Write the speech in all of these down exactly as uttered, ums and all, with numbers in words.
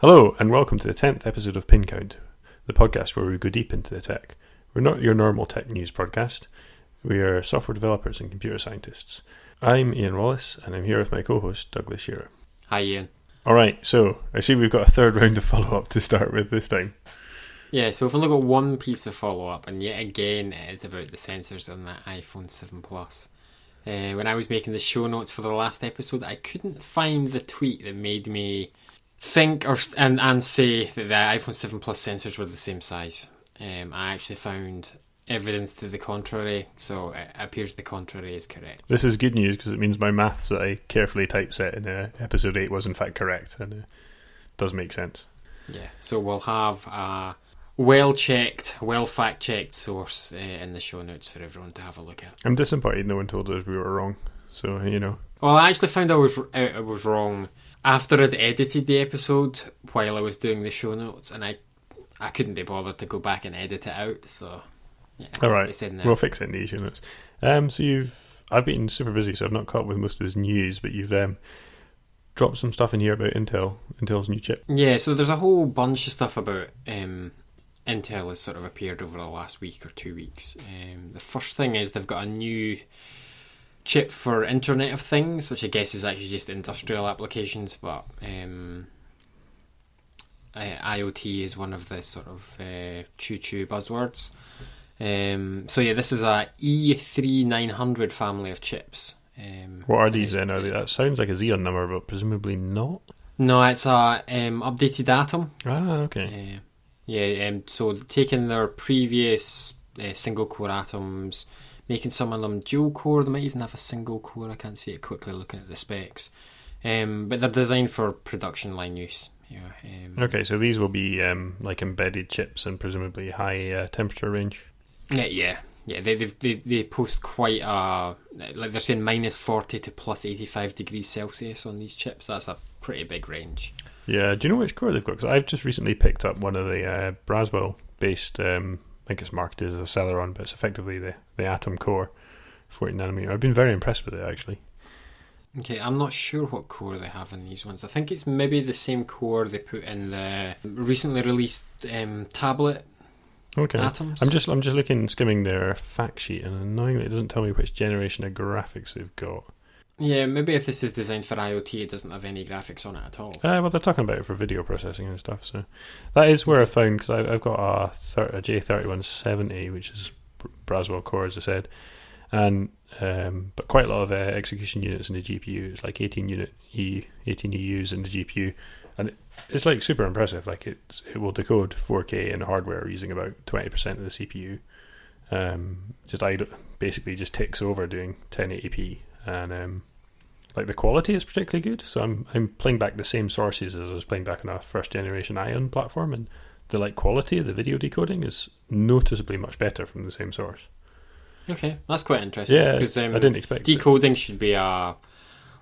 Hello, and welcome to the tenth episode of PinCode, the podcast where we go deep into the tech. We're not your normal tech news podcast. We are software developers and computer scientists. I'm Ian Wallace, and I'm here with my co-host, Douglas Shearer. Hi, Ian. All right, so I see we've got a third round of follow-up to start with this time. Yeah, so we've only got one piece of follow-up, and yet again it is about the sensors on that iPhone seven Plus. Uh, when I was making the show notes for the last episode, I couldn't find the tweet that made me think or and, and say that the iPhone seven Plus sensors were the same size. Um, I actually found evidence to the contrary, so it appears the contrary is correct. This is good news because it means my maths that I carefully typeset in uh, episode eight was in fact correct, and it does make sense. Yeah, so we'll have a well-checked, well-fact-checked source uh, in the show notes for everyone to have a look at. I'm disappointed no one told us we were wrong, so you know. Well, I actually found I was, I, I was wrong after I'd edited the episode while I was doing the show notes, and I I couldn't be bothered to go back and edit it out, so yeah. All right, it's in there. We'll fix it in the show notes. Um, so you've I've been super busy, so I've not caught up with most of this news, but you've um, dropped some stuff in here about Intel, Intel's new chip. Yeah, so there's a whole bunch of stuff about um, Intel has sort of appeared over the last week or two weeks. Um, the first thing is they've got a new chip for Internet of Things, which I guess is actually just industrial applications, but um, I O T is one of the sort of uh, choo-choo buzzwords. Um, so yeah, this is a E thirty-nine hundred family of chips. Um, what are these then? Are they, that sounds like a Xeon number, but presumably not? No, it's a um, updated Atom. Ah, okay. Uh, yeah, um, so taking their previous uh, single-core Atoms, making some of them dual core. They might even have a single core. I can't see it quickly looking at the specs. Um, but they're designed for production line use. Yeah, um, okay, so these will be um, like embedded chips and presumably high uh, temperature range. Yeah, yeah, yeah. They they they post quite a like they're saying minus forty to plus eighty five degrees Celsius on these chips. That's a pretty big range. Yeah. Do you know which core they've got? Because I've just recently picked up one of the uh, Braswell based. Um, I think it's marketed as a Celeron, but it's effectively the, the Atom core, forty nanometer. I've been very impressed with it, actually. Okay, I'm not sure what core they have in these ones. I think it's maybe the same core they put in the recently released um, tablet okay. Atoms. I'm just I'm just looking, skimming their fact sheet, and annoyingly it doesn't tell me which generation of graphics they've got. Yeah, maybe if this is designed for IoT, it doesn't have any graphics on it at all. Uh, well, they're talking about it for video processing and stuff, so that is where I found, because I've got a, thirty, a J thirty-one seventy, which is Braswell core, as I said, and um, but quite a lot of uh, execution units in the G P U. It's like eighteen unit E, eighteen E Us in the G P U, and it, it's like super impressive. Like it's, it will decode four K in hardware using about twenty percent of the C P U. Um, just I basically just ticks over doing ten eighty p, and um, like the quality is particularly good, so I'm I'm playing back the same sources as I was playing back on a first generation Ion platform, and the like quality of the video decoding is noticeably much better from the same source. Okay, that's quite interesting. Yeah, because um, I didn't expect decoding it. Should be a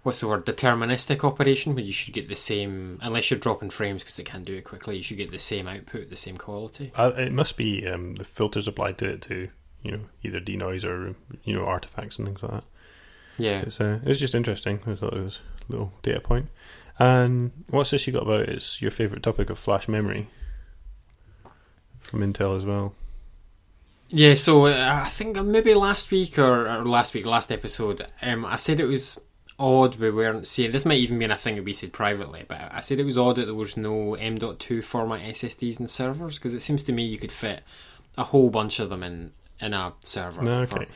what's the word deterministic operation, but you should get the same unless you're dropping frames because it can do it quickly. You should get the same output, the same quality. Uh, it must be um, the filters applied to it to you know either denoise or you know artifacts and things like that. Yeah, it's uh, it's just interesting. I thought it was a little data point. And what's this you got about? It's your favourite topic of flash memory from Intel as well. Yeah, so I think maybe last week or, or last week, last episode, um, I said it was odd we weren't seeing. This might even be a thing that we said privately, but I said it was odd that there was no M dot two format S S Ds in servers because it seems to me you could fit a whole bunch of them in in a server okay. for.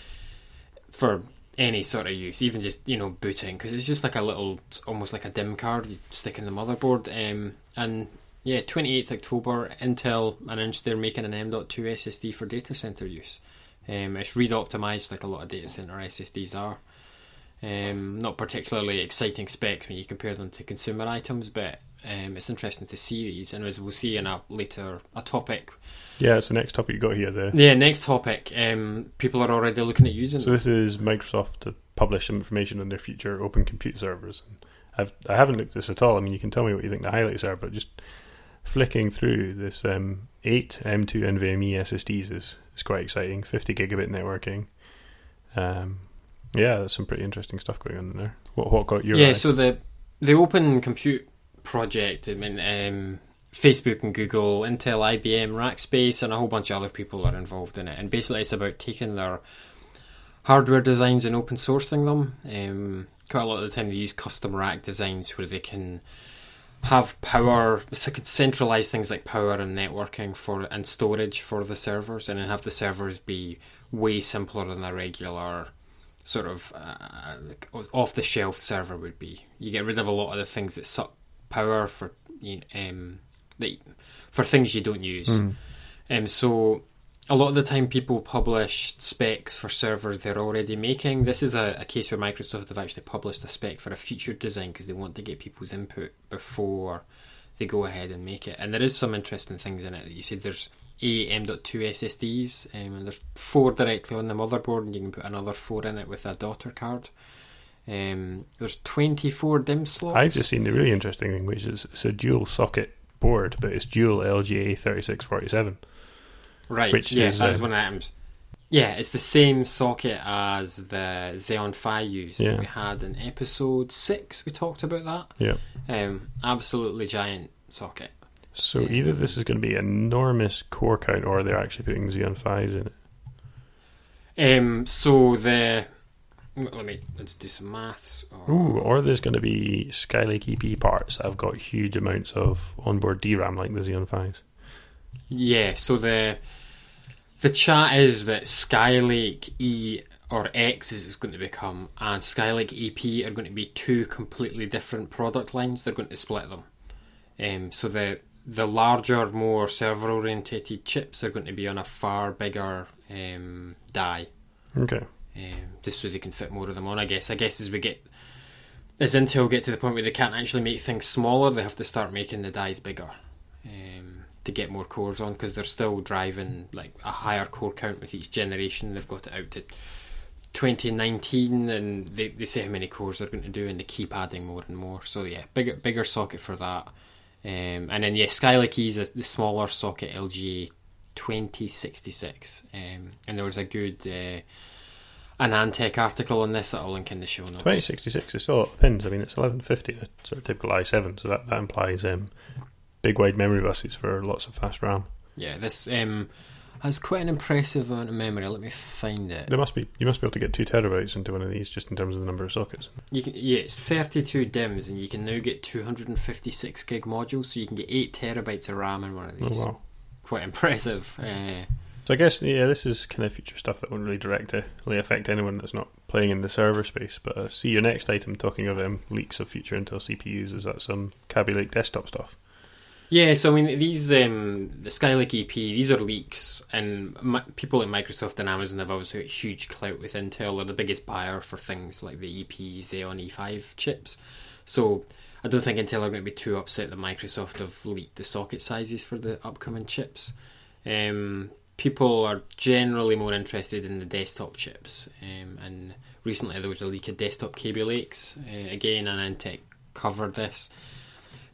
for any sort of use, even just you know booting, because it's just like a little, almost like a D I M card you stick in the motherboard. Um, and yeah, twenty-eighth October, Intel announced they're making an M dot two S S D for data center use. Um, it's read optimized, like a lot of data center S S Ds are. Um, not particularly exciting specs when you compare them to consumer items, but um, it's interesting to see these, and as we'll see in a later a topic. Yeah, it's the next topic you got here. There. Yeah, next topic. Um, people are already looking at using. So this is Microsoft to publish some information on their future open compute servers. And I've I haven't looked at this at all. I mean, you can tell me what you think the highlights are, but just flicking through this, um, eight M dot two NVMe S S Ds is is quite exciting. fifty gigabit networking. Um, yeah, there's some pretty interesting stuff going on in there. What what got your? Yeah, eye? So the the open compute project. I mean, um. Facebook and Google, Intel, I B M, Rackspace, and a whole bunch of other people are involved in it. And basically it's about taking their hardware designs and open sourcing them. Um, quite a lot of the time they use custom rack designs where they can have power, so they can centralise things like power and networking for and storage for the servers, and then have the servers be way simpler than a regular sort of uh, off-the-shelf server would be. You get rid of a lot of the things that suck power for um, that for things you don't use. Mm. Um, so a lot of the time people publish specs for servers they're already making. This is a, a case where Microsoft have actually published a spec for a future design because they want to get people's input before they go ahead and make it. And there is some interesting things in it. You see there's eight M dot two S S Ds, um, and there's four directly on the motherboard, and you can put another four in it with a daughter card. Um, there's twenty-four DIMM slots. I've just seen the really interesting thing, which is it's a dual socket board, but it's dual L G A thirty-six forty-seven. Right, which yeah, is, that was uh, one of the items. Yeah, it's the same socket as the Xeon Phi used yeah. that we had in episode six. We talked about that. Yeah. Um, absolutely giant socket. So um, either this is going to be enormous core count, or they're actually putting Xeon Phi's in it. Um. So the let me let's do some maths. Or... Ooh, or there's going to be Skylake E P parts that have got huge amounts of onboard D RAM like the Xeon Phi's. Yeah. So the The chat is that Skylake E or X is going to become and Skylake E P are going to be two completely different product lines. They're going to split them. Um, so the the larger, more server-oriented chips are going to be on a far bigger um, die. Okay. Um, just so they can fit more of them on, I guess. I guess as we get... As Intel get to the point where they can't actually make things smaller, they have to start making the dies bigger. Um to get more cores on, because they're still driving like a higher core count with each generation. They've got it out to twenty nineteen, and they, they say how many cores they're going to do, and they keep adding more and more. So yeah, bigger bigger socket for that. Um, and then yeah, Skylake E is the smaller socket L G A twenty sixty-six. Um, and there was a good uh, Anantech article on this that I'll link in the show notes. twenty sixty-six is a lot of pins. I mean, it's eleven fifty, a sort of typical i seven, so that, that implies... Um, big wide memory buses for lots of fast RAM. Yeah, this um, has quite an impressive amount of memory. Let me find it. There must be you must be able to get two terabytes into one of these just in terms of the number of sockets. You can, yeah, it's thirty-two DIMMs, and you can now get two hundred fifty-six gig modules, so you can get eight terabytes of RAM in one of these. Oh wow! Quite impressive. Uh, so I guess yeah, this is kind of future stuff that won't really directly affect anyone that's not playing in the server space. But uh, see your next item talking of um, leaks of future Intel C P Us is that some Kaby Lake desktop stuff. Yeah, so I mean, these, um, the Skylake E P, these are leaks, and my, people at Microsoft and Amazon have obviously got huge clout with Intel. They're the biggest buyer for things like the E P, Xeon E five chips. So I don't think Intel are going to be too upset that Microsoft have leaked the socket sizes for the upcoming chips. Um, people are generally more interested in the desktop chips, um, and recently there was a leak of desktop Kaby Lakes. Uh, again, Anantech covered this.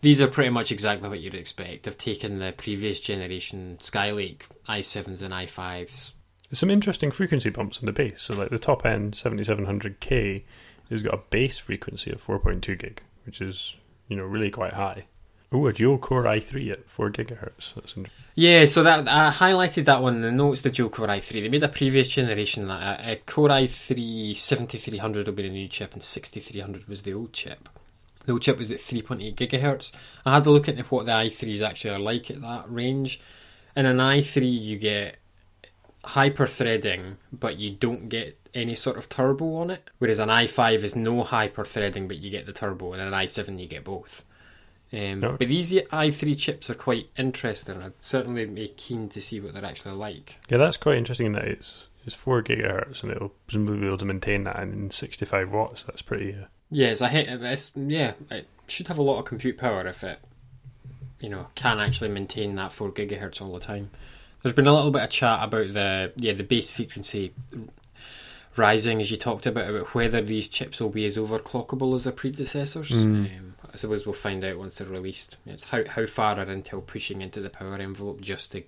These are pretty much exactly what you'd expect. They've taken the previous generation Skylake i sevens and i fives. There's some interesting frequency bumps in the bass. So like the top end seventy-seven hundred K has got a bass frequency of four point two gig, which is, you know, really quite high. Oh, a dual core i three at four gigahertz. That's interesting. Yeah, so that I highlighted that one in the notes, the dual core i three. They made a previous generation that a, a core i three seventy-three hundred will be the new chip and sixty-three hundred was the old chip. The old chip was at three point eight gigahertz. I had a look into what the i threes actually are like at that range. In an i three, you get hyper-threading, but you don't get any sort of turbo on it. Whereas an i five is no hyper-threading, but you get the turbo. And an i seven, you get both. Um, oh. But these i three chips are quite interesting. I'd certainly be keen to see what they're actually like. Yeah, that's quite interesting in that it's, it's four gigahertz, and it'll presumably be able to maintain that in sixty-five watts. That's pretty... Uh... Yes, I hate it. Yeah, it should have a lot of compute power if it, you know, can actually maintain that four gigahertz all the time. There's been a little bit of chat about the yeah the base frequency rising, as you talked about, about whether these chips will be as overclockable as their predecessors. Mm. Um, I suppose we'll find out once they're released. It's how how far are Intel pushing into the power envelope just to,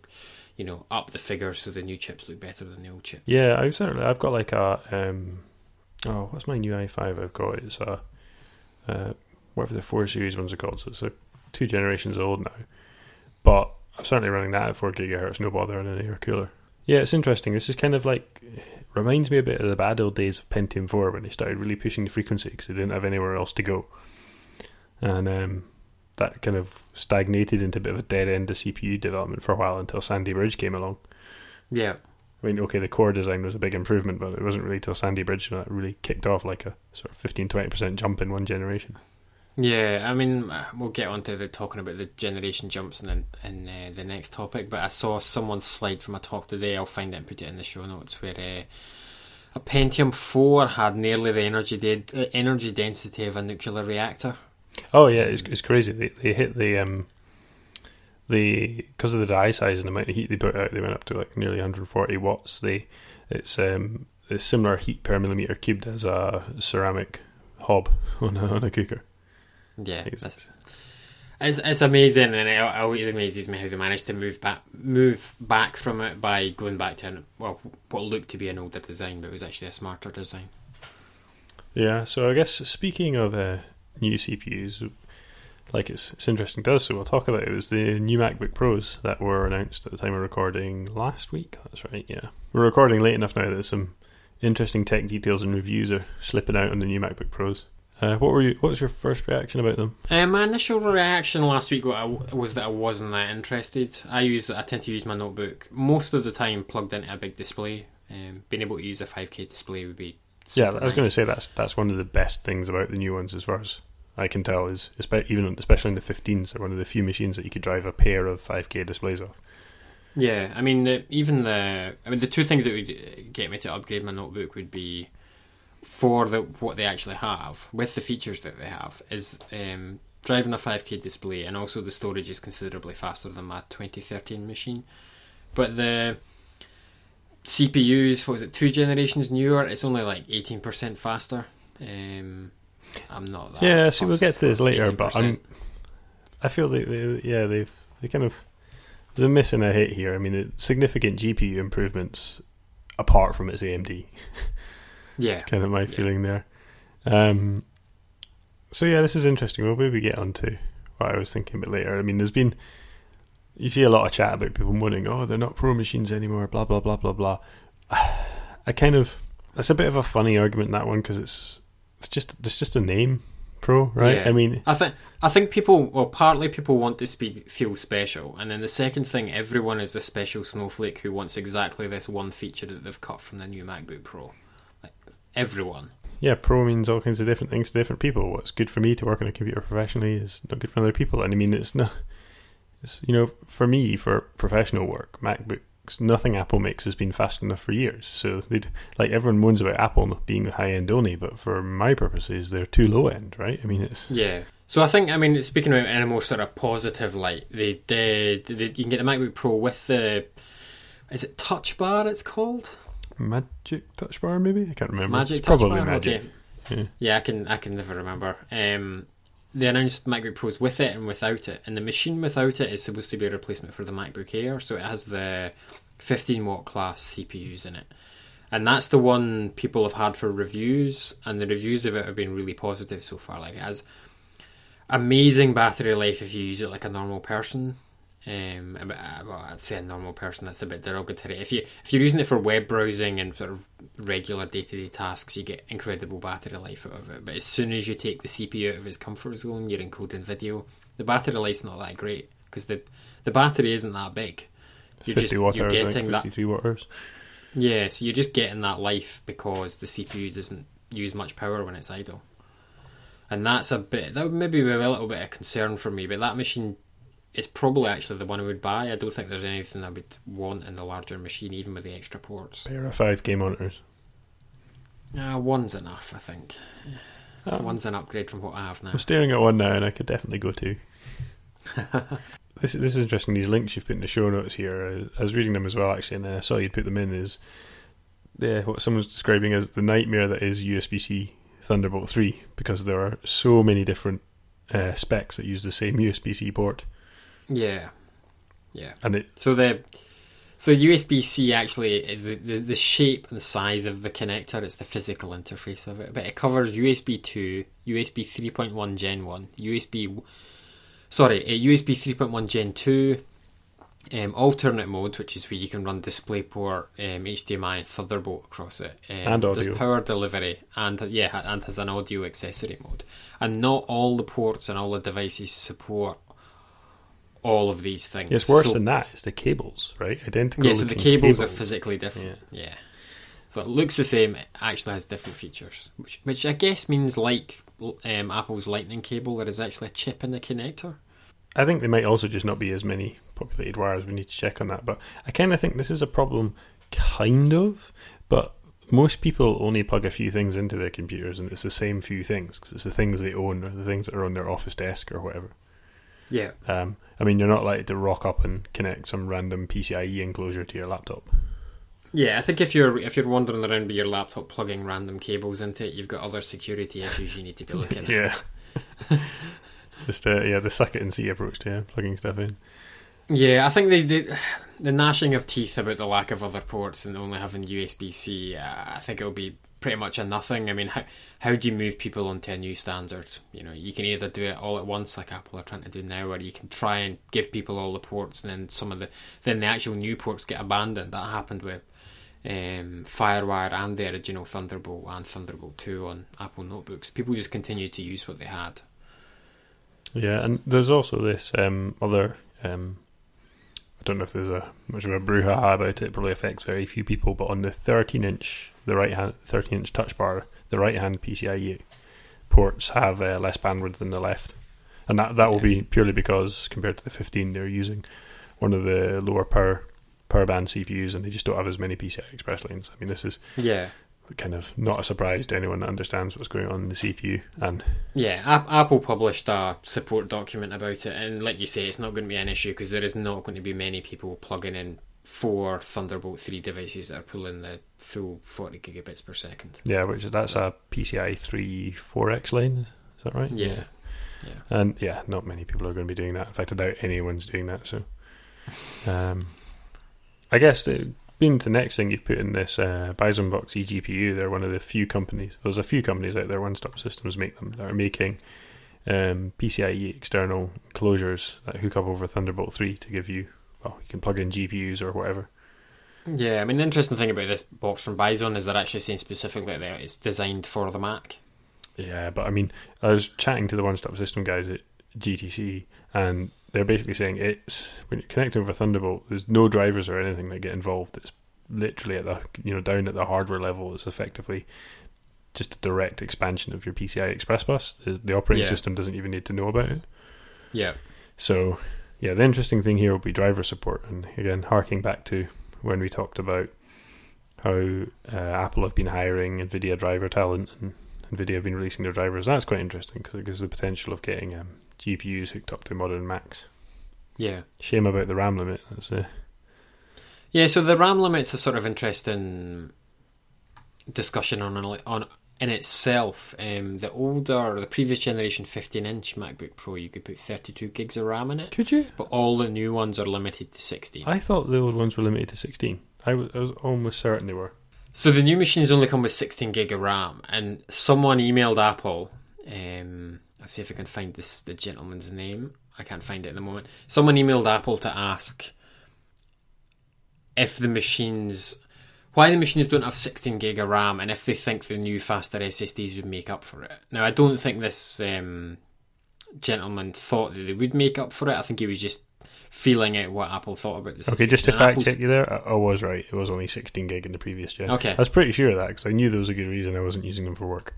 you know, up the figures so the new chips look better than the old chips. Yeah, I've certainly I've got like a. Um... Oh, what's my new i five I've got? It's a, uh, whatever the four series ones are called, so it's a, two generations old now. but I'm certainly running that at four gigahertz, no bother on an air cooler. Yeah, it's interesting. This is kind of like, reminds me a bit of the bad old days of Pentium four when they started really pushing the frequency because they didn't have anywhere else to go. And um, that kind of stagnated into a bit of a dead end of C P U development for a while until Sandy Bridge came along. Yeah. I mean, okay, the core design was a big improvement, but it wasn't really until Sandy Bridge that really kicked off like a sort of fifteen to twenty percent jump in one generation. Yeah, I mean, we'll get on to the, talking about the generation jumps in the, in uh, the next topic, but I saw someone's slide from a talk today, I'll find it and put it in the show notes, where uh, a Pentium four had nearly the energy de- energy density of a nuclear reactor. Oh yeah, it's, it's crazy. They, they hit the, um, the because of the die size and the amount of heat they put out, they went up to like nearly one hundred forty watts. They, it's um, a similar heat per millimeter cubed as a ceramic hob on a, on a cooker. Yeah, that's, it's it's amazing, and it always amazes me how they managed to move back move back from it by going back to an, well, what looked to be an older design, but it was actually a smarter design. Yeah, so I guess speaking of uh, new C P Us, like it's it's interesting to us, so we'll talk about it. It was the new MacBook Pros that were announced at the time of recording last week. That's right, yeah. We're recording late enough now that some interesting tech details and reviews are slipping out on the new MacBook Pros. Uh, what were you? What was your first reaction about them? Uh, my initial reaction last week was that I wasn't that interested. I use, I tend to use my notebook most of the time plugged into a big display. Um, being able to use a five K display would be super yeah. I was nice. going to say that's that's one of the best things about the new ones, as far as I can tell, is even especially in the fifteens, they're one of the few machines that you could drive a pair of five K displays off. Yeah, I mean, even the I mean the two things that would get me to upgrade my notebook would be, for the, what they actually have, with the features that they have, is um, driving a five K display, and also the storage is considerably faster than my twenty thirteen machine. But the C P Us, what was it, two generations newer, it's only like eighteen percent faster. Um, I'm not that... Yeah, so we'll get to this later, eighteen percent. But I'm, I feel that, they, yeah, they've they kind of... There's a miss and a hit here. I mean, the significant G P U improvements, apart from its A M D... Yeah, it's kind of my feeling yeah. there. Um, so yeah, this is interesting. We'll maybe get onto what I was thinking a bit later. I mean, there's been, you see a lot of chat about people moaning, oh, they're not pro machines anymore, blah, blah, blah, blah, blah. I kind of, that's a bit of a funny argument, that one, because it's, it's just, it's just a name, pro, right? Yeah. I mean, I think, I think people, well, partly people want to speak, feel special. And then the second thing, everyone is a special snowflake who wants exactly this one feature that they've cut from the new MacBook Pro. Everyone. Yeah, pro means all kinds of different things to different people. What's good for me to work on a computer professionally is not good for other people. And I mean, it's not, it's, you know, for me, for professional work, MacBooks, nothing Apple makes has been fast enough for years. So they'd, like, everyone moans about Apple being high end only, but for my purposes, they're too low end, right? I mean, it's yeah. So I think, I mean, speaking about in a more sort of positive light, they did. They, you can get the MacBook Pro with the, is it Touch Bar? It's called. Magic Touch Bar, maybe? I can't remember. Magic it's Touch probably Bar, Magic. Okay. Yeah. yeah, I can I can never remember. Um, they announced MacBook Pros with it and without it, and the machine without it is supposed to be a replacement for the MacBook Air, so it has the fifteen watt class C P Us in it. And that's the one people have had for reviews, and the reviews of it have been really positive so far. Like, it has amazing battery life if you use it like a normal person. Um, well, I'd say a normal person, that's a bit derogatory. If you if you're using it for web browsing and sort of regular day to day tasks, you get incredible battery life out of it. But as soon as you take the C P U out of its comfort zone, you're encoding video. The battery life's not that great because the the battery isn't that big. You're fifty just, watt you're hours, getting like fifty-three that, watt hours. Yeah, so you're just getting that life because the C P U doesn't use much power when it's idle, and that's a bit that would maybe be a little bit of concern for me. But that machine. It's probably actually the one I would buy. I don't think there's anything I would want in the larger machine, even with the extra ports. Pair of five K monitors. Ah, uh, one's enough, I think. Um, one's an upgrade from what I have now. I'm staring at one now, and I could definitely go two. this, this is interesting. These links you've put in the show notes here, I, I was reading them as well, actually, and then I saw you'd put them in, is yeah, what someone's describing as the nightmare that is U S B C Thunderbolt three, because there are so many different uh, specs that use the same U S B C port. Yeah, yeah. And it, so the so U S B C actually is the, the, the shape and size of the connector. It's the physical interface of it, but it covers U S B two, U S B three point one Gen one, U S B sorry, U S B three point one Gen two, Um, alternate mode, which is where you can run DisplayPort, um, H D M I and Thunderbolt across it, um, and audio. There's power delivery, and yeah, and has an audio accessory mode. And not all the ports and all the devices support all of these things. It's worse so, than that. It's the cables, right? Identical. Yeah, so the cables, cables are physically different. Yeah. yeah. So it looks the same. It actually has different features, which, which I guess means like um, Apple's Lightning cable, there is actually a chip in the connector. I think there might also just not be as many populated wires. We need to check on that. But I kind of think this is a problem, kind of. But most people only plug a few things into their computers, and it's the same few things because it's the things they own or the things that are on their office desk or whatever. Yeah. Um, I mean, you're not likely to rock up and connect some random P C I E enclosure to your laptop. Yeah, I think if you're if you're wandering around with your laptop plugging random cables into it, you've got other security issues you need to be looking at. Yeah. Just uh, yeah, the suck it and see approach to yeah, plugging stuff in. Yeah, I think they, they, the gnashing of teeth about the lack of other ports and only having U S B C, uh, I think it'll be pretty much a nothing. I mean, how how do you move people onto a new standard? You know, you can either do it all at once, like Apple are trying to do now, or you can try and give people all the ports, and then some of the then the actual new ports get abandoned. That happened with um, FireWire and the original Thunderbolt and Thunderbolt two on Apple notebooks. People just continued to use what they had. Yeah, and there's also this um, other, um, I don't know if there's a much of a brouhaha about it, it probably affects very few people, but on the thirteen-inch, the right-hand thirteen-inch touch bar, the right-hand P C I E ports have uh, less bandwidth than the left. And that, that will be purely because, compared to the fifteen, they're using one of the lower power, power band C P Us, and they just don't have as many PCIe Express lanes. I mean, this is... yeah. kind of not a surprise to anyone that understands what's going on in the C P U. And yeah, a- Apple published a support document about it, and like you say, it's not going to be an issue because there is not going to be many people plugging in four Thunderbolt three devices that are pulling the full forty gigabits per second. Yeah, which that's a PCIe three, four X lane, is that right? Yeah. yeah. yeah. And yeah, not many people are going to be doing that. In fact, I doubt anyone's doing that. So um, I guess... the Being the next thing you've put in this uh, Bison Box eGPU, they're one of the few companies, there's a few companies out there, One Stop Systems make them, that are making um, P C I E external enclosures that hook up over Thunderbolt three to give you, well, you can plug in G P Us or whatever. Yeah, I mean, the interesting thing about this box from Bison is they're actually saying specifically that it's designed for the Mac. Yeah, but I mean, I was chatting to the One Stop System guys at G T C, and they're basically saying it's when you're connecting with Thunderbolt, there's no drivers or anything that get involved. It's literally at the you know down at the hardware level. It's effectively just a direct expansion of your PCIe Express bus. The, the operating yeah. system doesn't even need to know about it. Yeah. So yeah, the interesting thing here will be driver support. And again, harking back to when we talked about how uh, Apple have been hiring NVIDIA driver talent and NVIDIA have been releasing their drivers. That's quite interesting because it gives the potential of getting um, G P Us hooked up to modern Macs. Yeah. Shame about the RAM limit. That's a... Yeah, so the RAM limit's a sort of interesting discussion on on in itself. Um, the older, the previous generation fifteen-inch MacBook Pro, you could put thirty-two gigs of RAM in it. Could you? But all the new ones are limited to sixteen. I thought the old ones were limited to sixteen. I was, I was almost certain they were. So the new machines only come with sixteen gig of RAM, and someone emailed Apple... Um, I'll see if I can find this the gentleman's name. I can't find it at the moment. Someone emailed Apple to ask if the machines, why the machines don't have sixteen gig of RAM, and if they think the new faster S S Ds would make up for it. Now, I don't think this um, gentleman thought that they would make up for it. I think he was just feeling out what Apple thought about this. Okay, just to fact check you there, I was right. It was only sixteen gig in the previous gen. Okay, I was pretty sure of that because I knew there was a good reason I wasn't using them for work.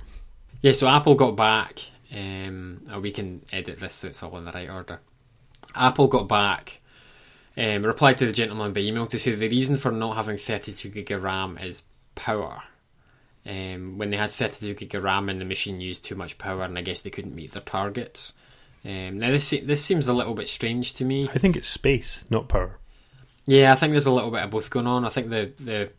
Yeah, so Apple got back. Um, oh, we can edit this so it's all in the right order. Apple got back, um, replied to the gentleman by email to say the reason for not having thirty-two gig of RAM is power. Um, when they had thirty-two gig of RAM and the machine used too much power, and I guess they couldn't meet their targets. Um, now this this seems a little bit strange to me. I think it's space, not power. Yeah, I think there's a little bit of both going on. I think the the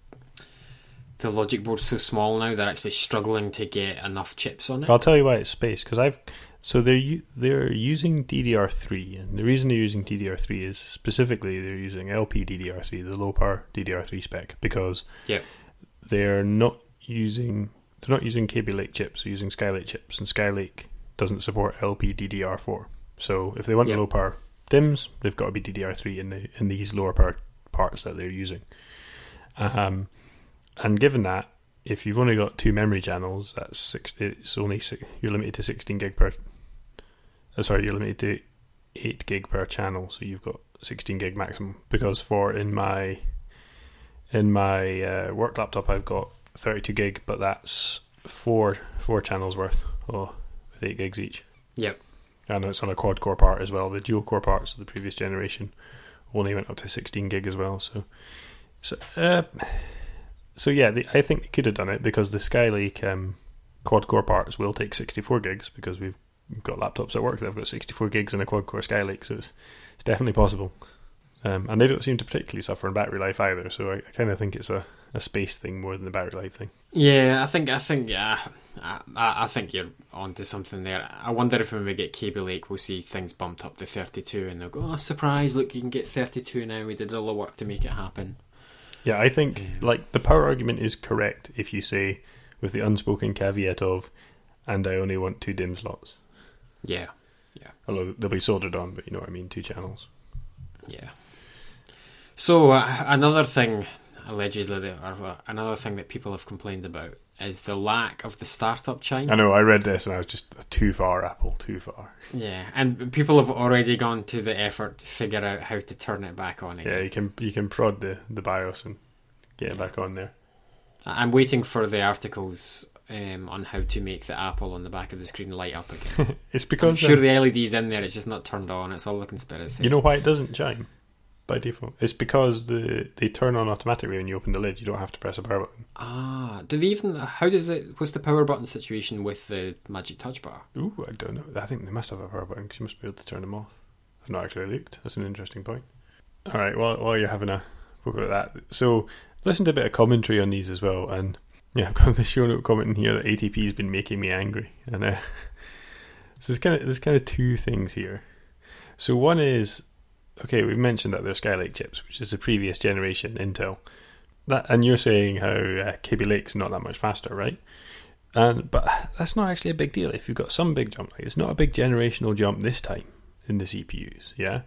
The logic board's so small now they're actually struggling to get enough chips on it. I'll tell you why it's space, because I've so they're u- they're using D D R three, and the reason they're using D D R three is specifically they're using L P D D R three, the low power D D R three spec, because yep. they're not using they're not using Kaby Lake chips, they're using Skylake chips, and Skylake doesn't support L P D D R four. So if they want yep. a low power DIMMs, they've got to be D D R three in the in these lower power parts that they're using. Um, and given that, if you've only got two memory channels, that's six. It's only six, you're limited to sixteen gig per. Uh, sorry, you're limited to eight gig per channel, so you've got sixteen gig maximum. Because for in my in my uh, work laptop, I've got thirty-two gig, but that's four four channels worth, oh, with eight gigs each. Yep. And it's on a quad core part as well. The dual core parts of the previous generation only went up to sixteen gig as well. So, so, uh, so yeah, the, I think they could have done it because the Skylake um, quad core parts will take sixty-four gigs because we've got laptops at work that have got sixty-four gigs in a quad core Skylake. So it's, it's definitely possible. Um, and they don't seem to particularly suffer in battery life either. So I, I kind of think it's a, a space thing more than the battery life thing. Yeah, I think I think yeah, I, I think you're onto something there. I wonder if when we get Kaby Lake, we'll see things bumped up to thirty-two, and they'll go, "Oh, surprise! Look, you can get thirty-two now. We did all the work to make it happen." Yeah, I think um, like the power argument is correct if you say, with the unspoken caveat of, "And I only want two DIMM slots." Yeah, yeah. Although they'll be soldered on, but you know what I mean, two channels. Yeah. So uh, another thing, allegedly, or another thing that people have complained about is the lack of the startup chime. I know, I read this and I was just too far, Apple, too far. Yeah, and people have already gone to the effort to figure out how to turn it back on again. Yeah, you can you can prod the, the BIOS and get yeah. it back on there. I'm waiting for the articles um, on how to make the Apple on the back of the screen light up again. It's because I'm sure the L E D's in there, it's just not turned on, it's all the conspiracy. You know why it doesn't chime? By default. It's because the they turn on automatically when you open the lid. You don't have to press a power button. Ah, do they even... How does it... What's the power button situation with the Magic Touch Bar? Ooh, I don't know. I think they must have a power button because you must be able to turn them off. I've not actually looked. That's an interesting point. All right, well, while you're having a look at that. So, listen to a bit of commentary on these as well. And, yeah, I've got the show note comment in here that A T P's been making me angry. And uh, so there's kind of there's kind of two things here. So, one is... Okay, we've mentioned that they're Skylake chips, which is the previous generation Intel. That, and you're saying how uh, Kaby Lake's not that much faster, right? And but that's not actually a big deal if you've got some big jump. Like, it's not a big generational jump this time in the C P Us, yeah?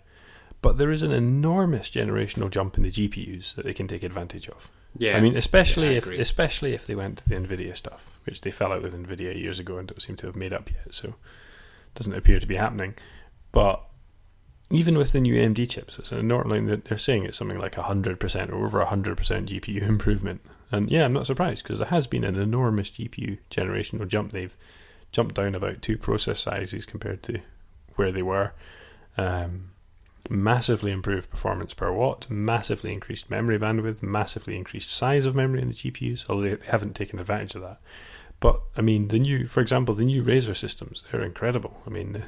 But there is an enormous generational jump in the G P Us that they can take advantage of. Yeah, I mean, especially yeah, I if especially if they went to the NVIDIA stuff, which they fell out with NVIDIA years ago and don't seem to have made up yet, so it doesn't appear to be happening. But... Even with the new A M D chips, it's an enormous, they're saying it's something like one hundred percent or over one hundred percent G P U improvement. And yeah, I'm not surprised because there has been an enormous G P U generational jump. They've jumped down about two process sizes compared to where they were. Um, massively improved performance per watt, massively increased memory bandwidth, massively increased size of memory in the G P Us, although they haven't taken advantage of that. But, I mean, the new, for example, the new Razer systems, they're incredible. I mean,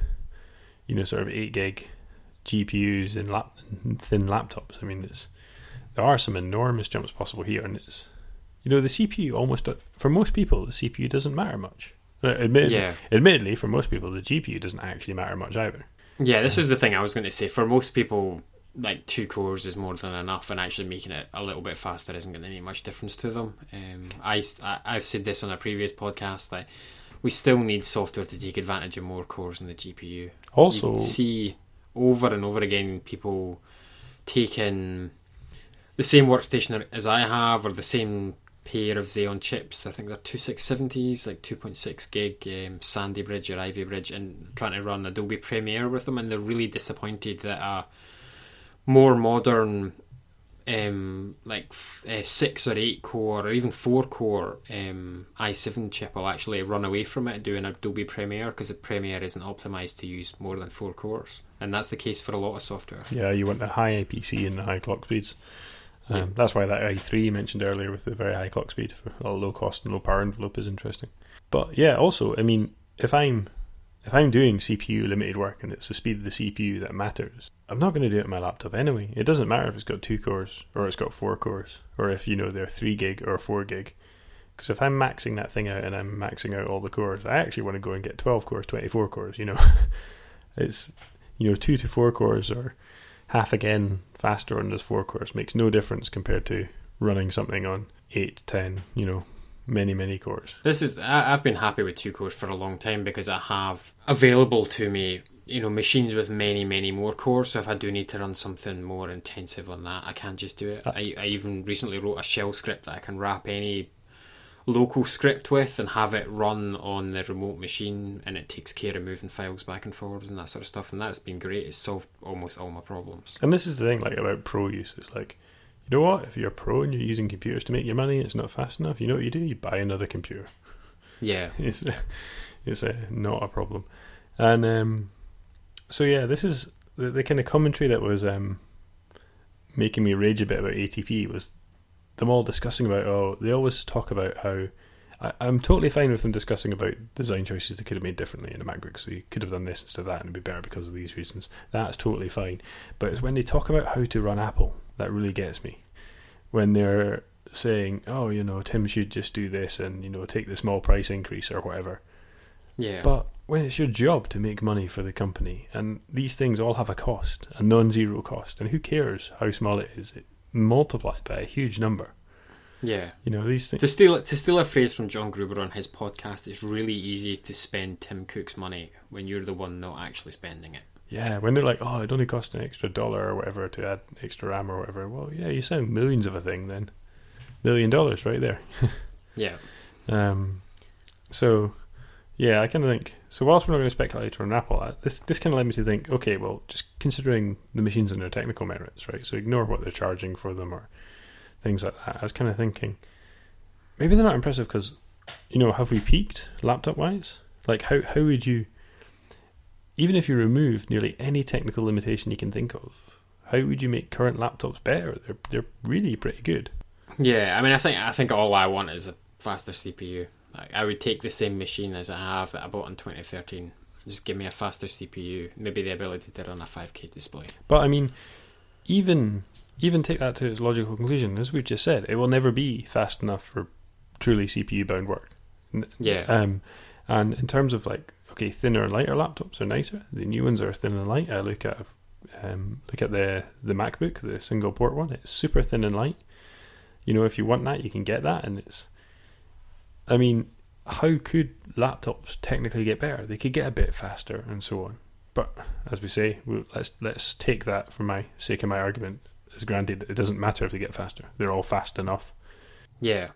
you know, sort of eight gig G P Us and lap, thin laptops. I mean, it's, there are some enormous jumps possible here, and it's, you know, the C P U almost, for most people, the C P U doesn't matter much. Admittedly, yeah. admittedly for most people, the G P U doesn't actually matter much either. Yeah, this is the thing I was going to say. For most people, like, two cores is more than enough, and actually making it a little bit faster isn't going to make much difference to them. Um, I, I, I've said this on a previous podcast, that we still need software to take advantage of more cores in the G P U. Also... You can see... over and over again people taking the same workstation as I have or the same pair of Xeon chips, I think they're two six seventy s, like two point six gig um, Sandy Bridge or Ivy Bridge, and trying to run Adobe Premiere with them, and they're really disappointed that a more modern um, like f- uh, six or eight core or even four core um, i seven chip will actually run away from it doing Adobe Premiere, because the Premiere isn't optimized to use more than four cores. And that's the case for a lot of software. Yeah, you want the high I P C and the high clock speeds. Um, yeah. That's why that i three you mentioned earlier with the very high clock speed for a low cost and low power envelope is interesting. But yeah, also, I mean, if I'm if I'm doing C P U limited work and it's the speed of the C P U that matters, I'm not going to do it on my laptop anyway. It doesn't matter if it's got two cores or it's got four cores or if, you know, they're three gig or four gig. Because if I'm maxing that thing out and I'm maxing out all the cores, I actually want to go and get twelve cores, twenty-four cores, you know. It's... You know, two to four cores or half again faster on those four cores makes no difference compared to running something on eight, ten, you know, many, many cores. This is, I've been happy with two cores for a long time because I have available to me you know, machines with many, many more cores. So if I do need to run something more intensive on that, I can just do it. I, I even recently wrote a shell script that I can wrap any local script with and have it run on the remote machine, and it takes care of moving files back and forwards and that sort of stuff, and that's been great. It's solved almost all my problems. And this is the thing, like, about pro use. It's like, you know what, if you're a pro and you're using computers to make your money, it's not fast enough, you know what you do? You buy another computer. Yeah. It's it's uh, not a problem. And um, so yeah, this is the, the kind of commentary that was um, making me rage a bit about A T P was them all discussing about, oh, they always talk about how, I, I'm totally fine with them discussing about design choices they could have made differently in a MacBook, so you could have done this instead of that and it'd be better because of these reasons. That's totally fine. But it's when they talk about how to run Apple that really gets me. When they're saying, oh, you know, Tim should just do this and, you know, take the small price increase or whatever. Yeah. But when it's your job to make money for the company, and these things all have a cost, a non-zero cost, and who cares how small it is? It, multiplied by a huge number. Yeah, you know, these things. To steal to steal a phrase from John Gruber on his podcast, it's really easy to spend Tim Cook's money when you're the one not actually spending it. Yeah, when they're like, oh, it only cost an extra dollar or whatever to add extra RAM or whatever. Well, yeah, you sound millions of a thing then. Million dollars right there. Yeah. Um. So, yeah, I kind of think, so whilst we're not going to speculate on Apple, this this kind of led me to think, okay, well, just considering the machines and their technical merits, right? So ignore what they're charging for them or things like that. I was kind of thinking, maybe they're not impressive because, you know, have we peaked laptop-wise? Like, how, how would you, even if you remove nearly any technical limitation you can think of, how would you make current laptops better? They're they're really pretty good. Yeah, I mean, I think I think all I want is a faster C P U. I would take the same machine as I have that I bought in twenty thirteen. Just give me a faster C P U, maybe the ability to run a five K display. But I mean, even even take that to its logical conclusion. As we've just said, it will never be fast enough for truly C P U-bound work. Yeah. Um, and in terms of, like, okay, thinner and lighter laptops are nicer. The new ones are thin and light. I look at um, look at the the MacBook, the single port one. It's super thin and light. You know, if you want that, you can get that, and it's. I mean, how could laptops technically get better? They could get a bit faster and so on. But as we say, we'll, let's let's take that for my sake of my argument as granted that it doesn't matter if they get faster. They're all fast enough. Yeah.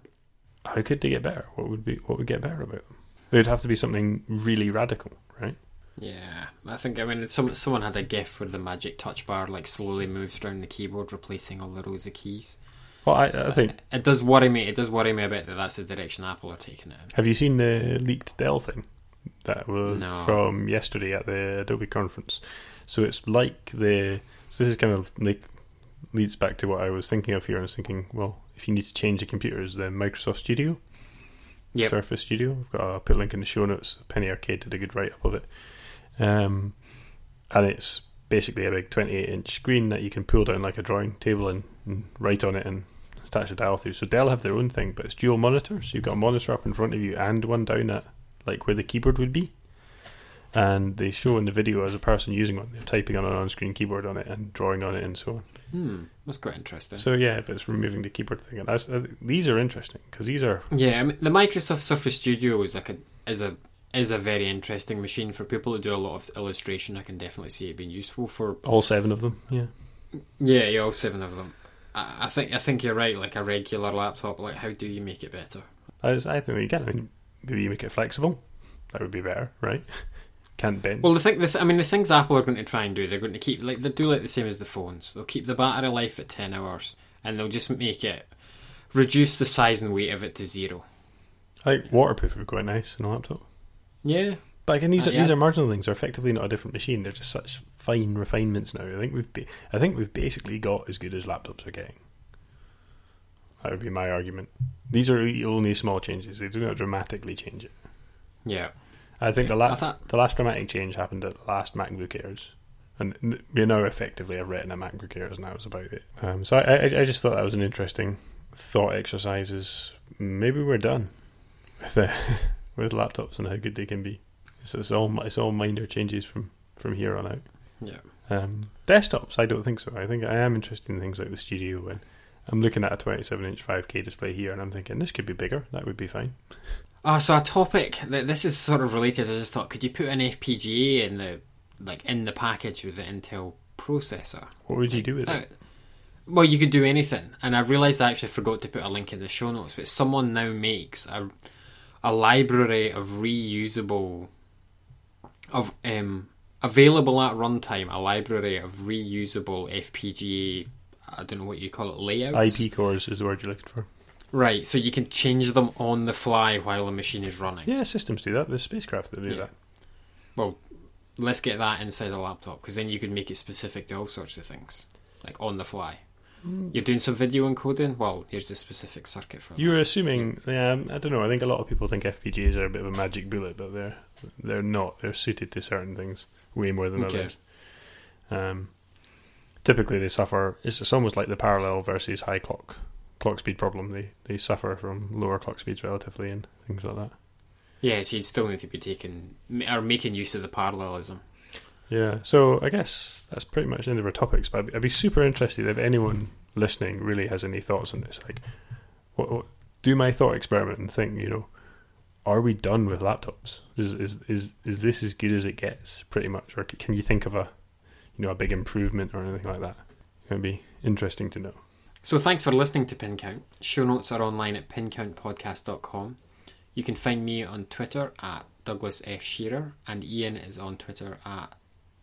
How could they get better? What would be what would get better about them? It would have to be something really radical, right? Yeah, I think, I mean, some, someone had a gif where the Magic Touch Bar, like, slowly moves around the keyboard, replacing all the rows of keys. Well, I, I think it does worry me. It does worry me a bit that that's the direction Apple are taking it in. Have you seen the leaked Dell thing? That was no. from yesterday at the Adobe conference. So it's like the. So this is kind of like leads back to what I was thinking of here. I was thinking, well, if you need to change the computers, then Microsoft Studio, yep. Surface Studio. I've got a, I'll put a link in the show notes. Penny Arcade did a good write up of it, um, and it's basically a big twenty-eight inch screen that you can pull down like a drawing table and, and write on it and attach a dial through. So Dell have their own thing, but it's dual monitor, so you've got a monitor up in front of you and one down at, like, where the keyboard would be, and they show in the video as a person using one, they're typing on an on-screen keyboard on it and drawing on it and so on. Hmm, that's quite interesting. So yeah, but it's removing the keyboard thing, and that's, uh, these are interesting because these are yeah I mean, the Microsoft Surface Studio is like a is a is a very interesting machine for people who do a lot of illustration. I can definitely see it being useful for all seven of them. Yeah, yeah, yeah all seven of them. I, I think I think you're right. Like a regular laptop, like, how do you make it better? I, was, I think you can. I mean, maybe you make it flexible. That would be better, right? Can't bend. Well, the thing, the th- I mean, the things Apple are going to try and do, they're going to keep like they do like the same as the phones. They'll keep the battery life at ten hours, and they'll just make it reduce the size and weight of it to zero. I think waterproof would be quite nice in a laptop. Yeah, but again, these uh, are yeah. these are marginal things. They're effectively not a different machine. They're just such fine refinements now. I think we've be- I think we've basically got as good as laptops are getting. That would be my argument. These are only small changes. They do not dramatically change it. Yeah, I think yeah. the last thought- the last dramatic change happened at the last MacBook Airs, and we now effectively have Retina MacBook Airs, and that was about it. Um, so I, I I just thought that was an interesting thought exercise. Maybe we're done with it. With laptops and how good they can be, so it's all it's all minor changes from, from here on out. Yeah. Um, desktops, I don't think so. I think I am interested in things like the studio, and I'm looking at a twenty-seven inch five K display here, and I'm thinking this could be bigger. That would be fine. Ah, oh, so a topic that this is sort of related. I just thought, could you put an F P G A in the like in the package with the Intel processor. What would you like, do with uh, it? Well, you could do anything. And I realised I actually forgot to put a link in the show notes, but someone now makes a, a library of reusable, of um, available at runtime, a library of reusable F P G A, I don't know what you call it, layouts? I P cores is the word you're looking for. Right, so you can change them on the fly while the machine is running. Yeah, systems do that. There's spacecraft that do yeah. that. Well, let's get that inside a laptop, because then you can make it specific to all sorts of things, like on the fly. You're doing some video encoding? Well, here's the specific circuit for You're that. assuming, yeah, I don't know, I think a lot of people think F P G As are a bit of a magic bullet, but they're they're not. They're suited to certain things way more than okay. others. Um, typically they suffer, it's, it's almost like the parallel versus high clock clock speed problem. They they suffer from lower clock speeds relatively and things like that. Yeah, so you'd still need to be taking, or making use of the parallelism. Yeah, so I guess that's pretty much the end of our topics, but I'd be, I'd be super interested if anyone listening really has any thoughts on this. Like, what, what, do my thought experiment and think, you know, are we done with laptops? Is, is is is this as good as it gets, pretty much? Or can you think of a, you know, a big improvement or anything like that? It would be interesting to know. So thanks for listening to PinCount. Show notes are online at pin count podcast dot com. You can find me on Twitter at Douglas F. Shearer, and Ian is on Twitter at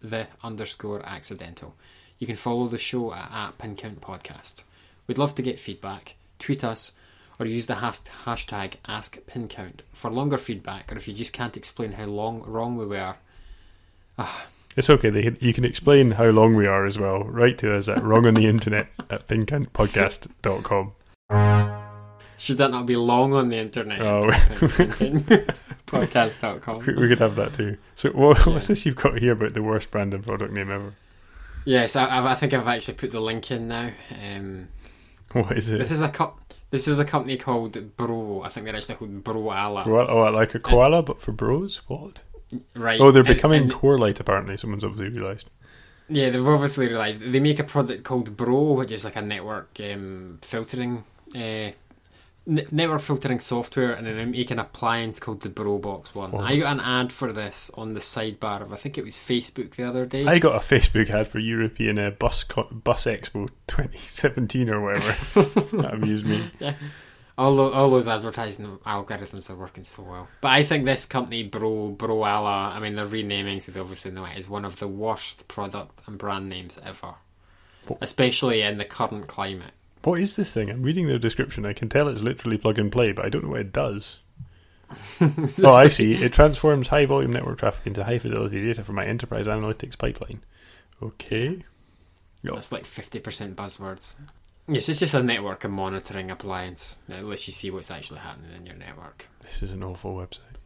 the underscore accidental. You can follow the show at, at PinCount Podcast. We'd love to get feedback. Tweet us or use the has- hashtag AskPinCount for longer feedback, or if you just can't explain how long wrong we were. Ah. It's okay. They can, you can explain how long we are as well. Write to us at wrongontheinternet at pincountpodcast dot com. Should that not be long on the internet? Oh, podcast dot com. We could have that too. So what, yeah. what's this you've got here about the worst brand and product name ever? Yes, I, I think I've actually put the link in now. Um, what is it? This is a co- This is a company called Bro. I think they're actually called BroAla. Bro, oh, like a koala, and, but for bros? What? Right. Oh, they're becoming and, and, core light, apparently. Someone's obviously realised. Yeah, they've obviously realised. They make a product called Bro, which is like a network um, filtering uh network filtering software, and then I make an appliance called the BroBox one. What? I got an ad for this on the sidebar of, I think it was Facebook the other day. I got a Facebook ad for European uh, Bus Co- Bus Expo twenty seventeen or whatever. That amused me. Yeah. All, the, all those advertising algorithms are working so well. But I think this company, Bro, BroAla, I mean, they're renaming, so they obviously know it, is one of the worst product and brand names ever. What? Especially in the current climate. What is this thing? I'm reading their description. I can tell it's literally plug and play, but I don't know what it does. Oh, I see. It transforms high volume network traffic into high fidelity data for my enterprise analytics pipeline. Okay. Yep. That's like fifty percent buzzwords. Yes, it's just a network and monitoring appliance. It lets you see what's actually happening in your network. This is an awful website.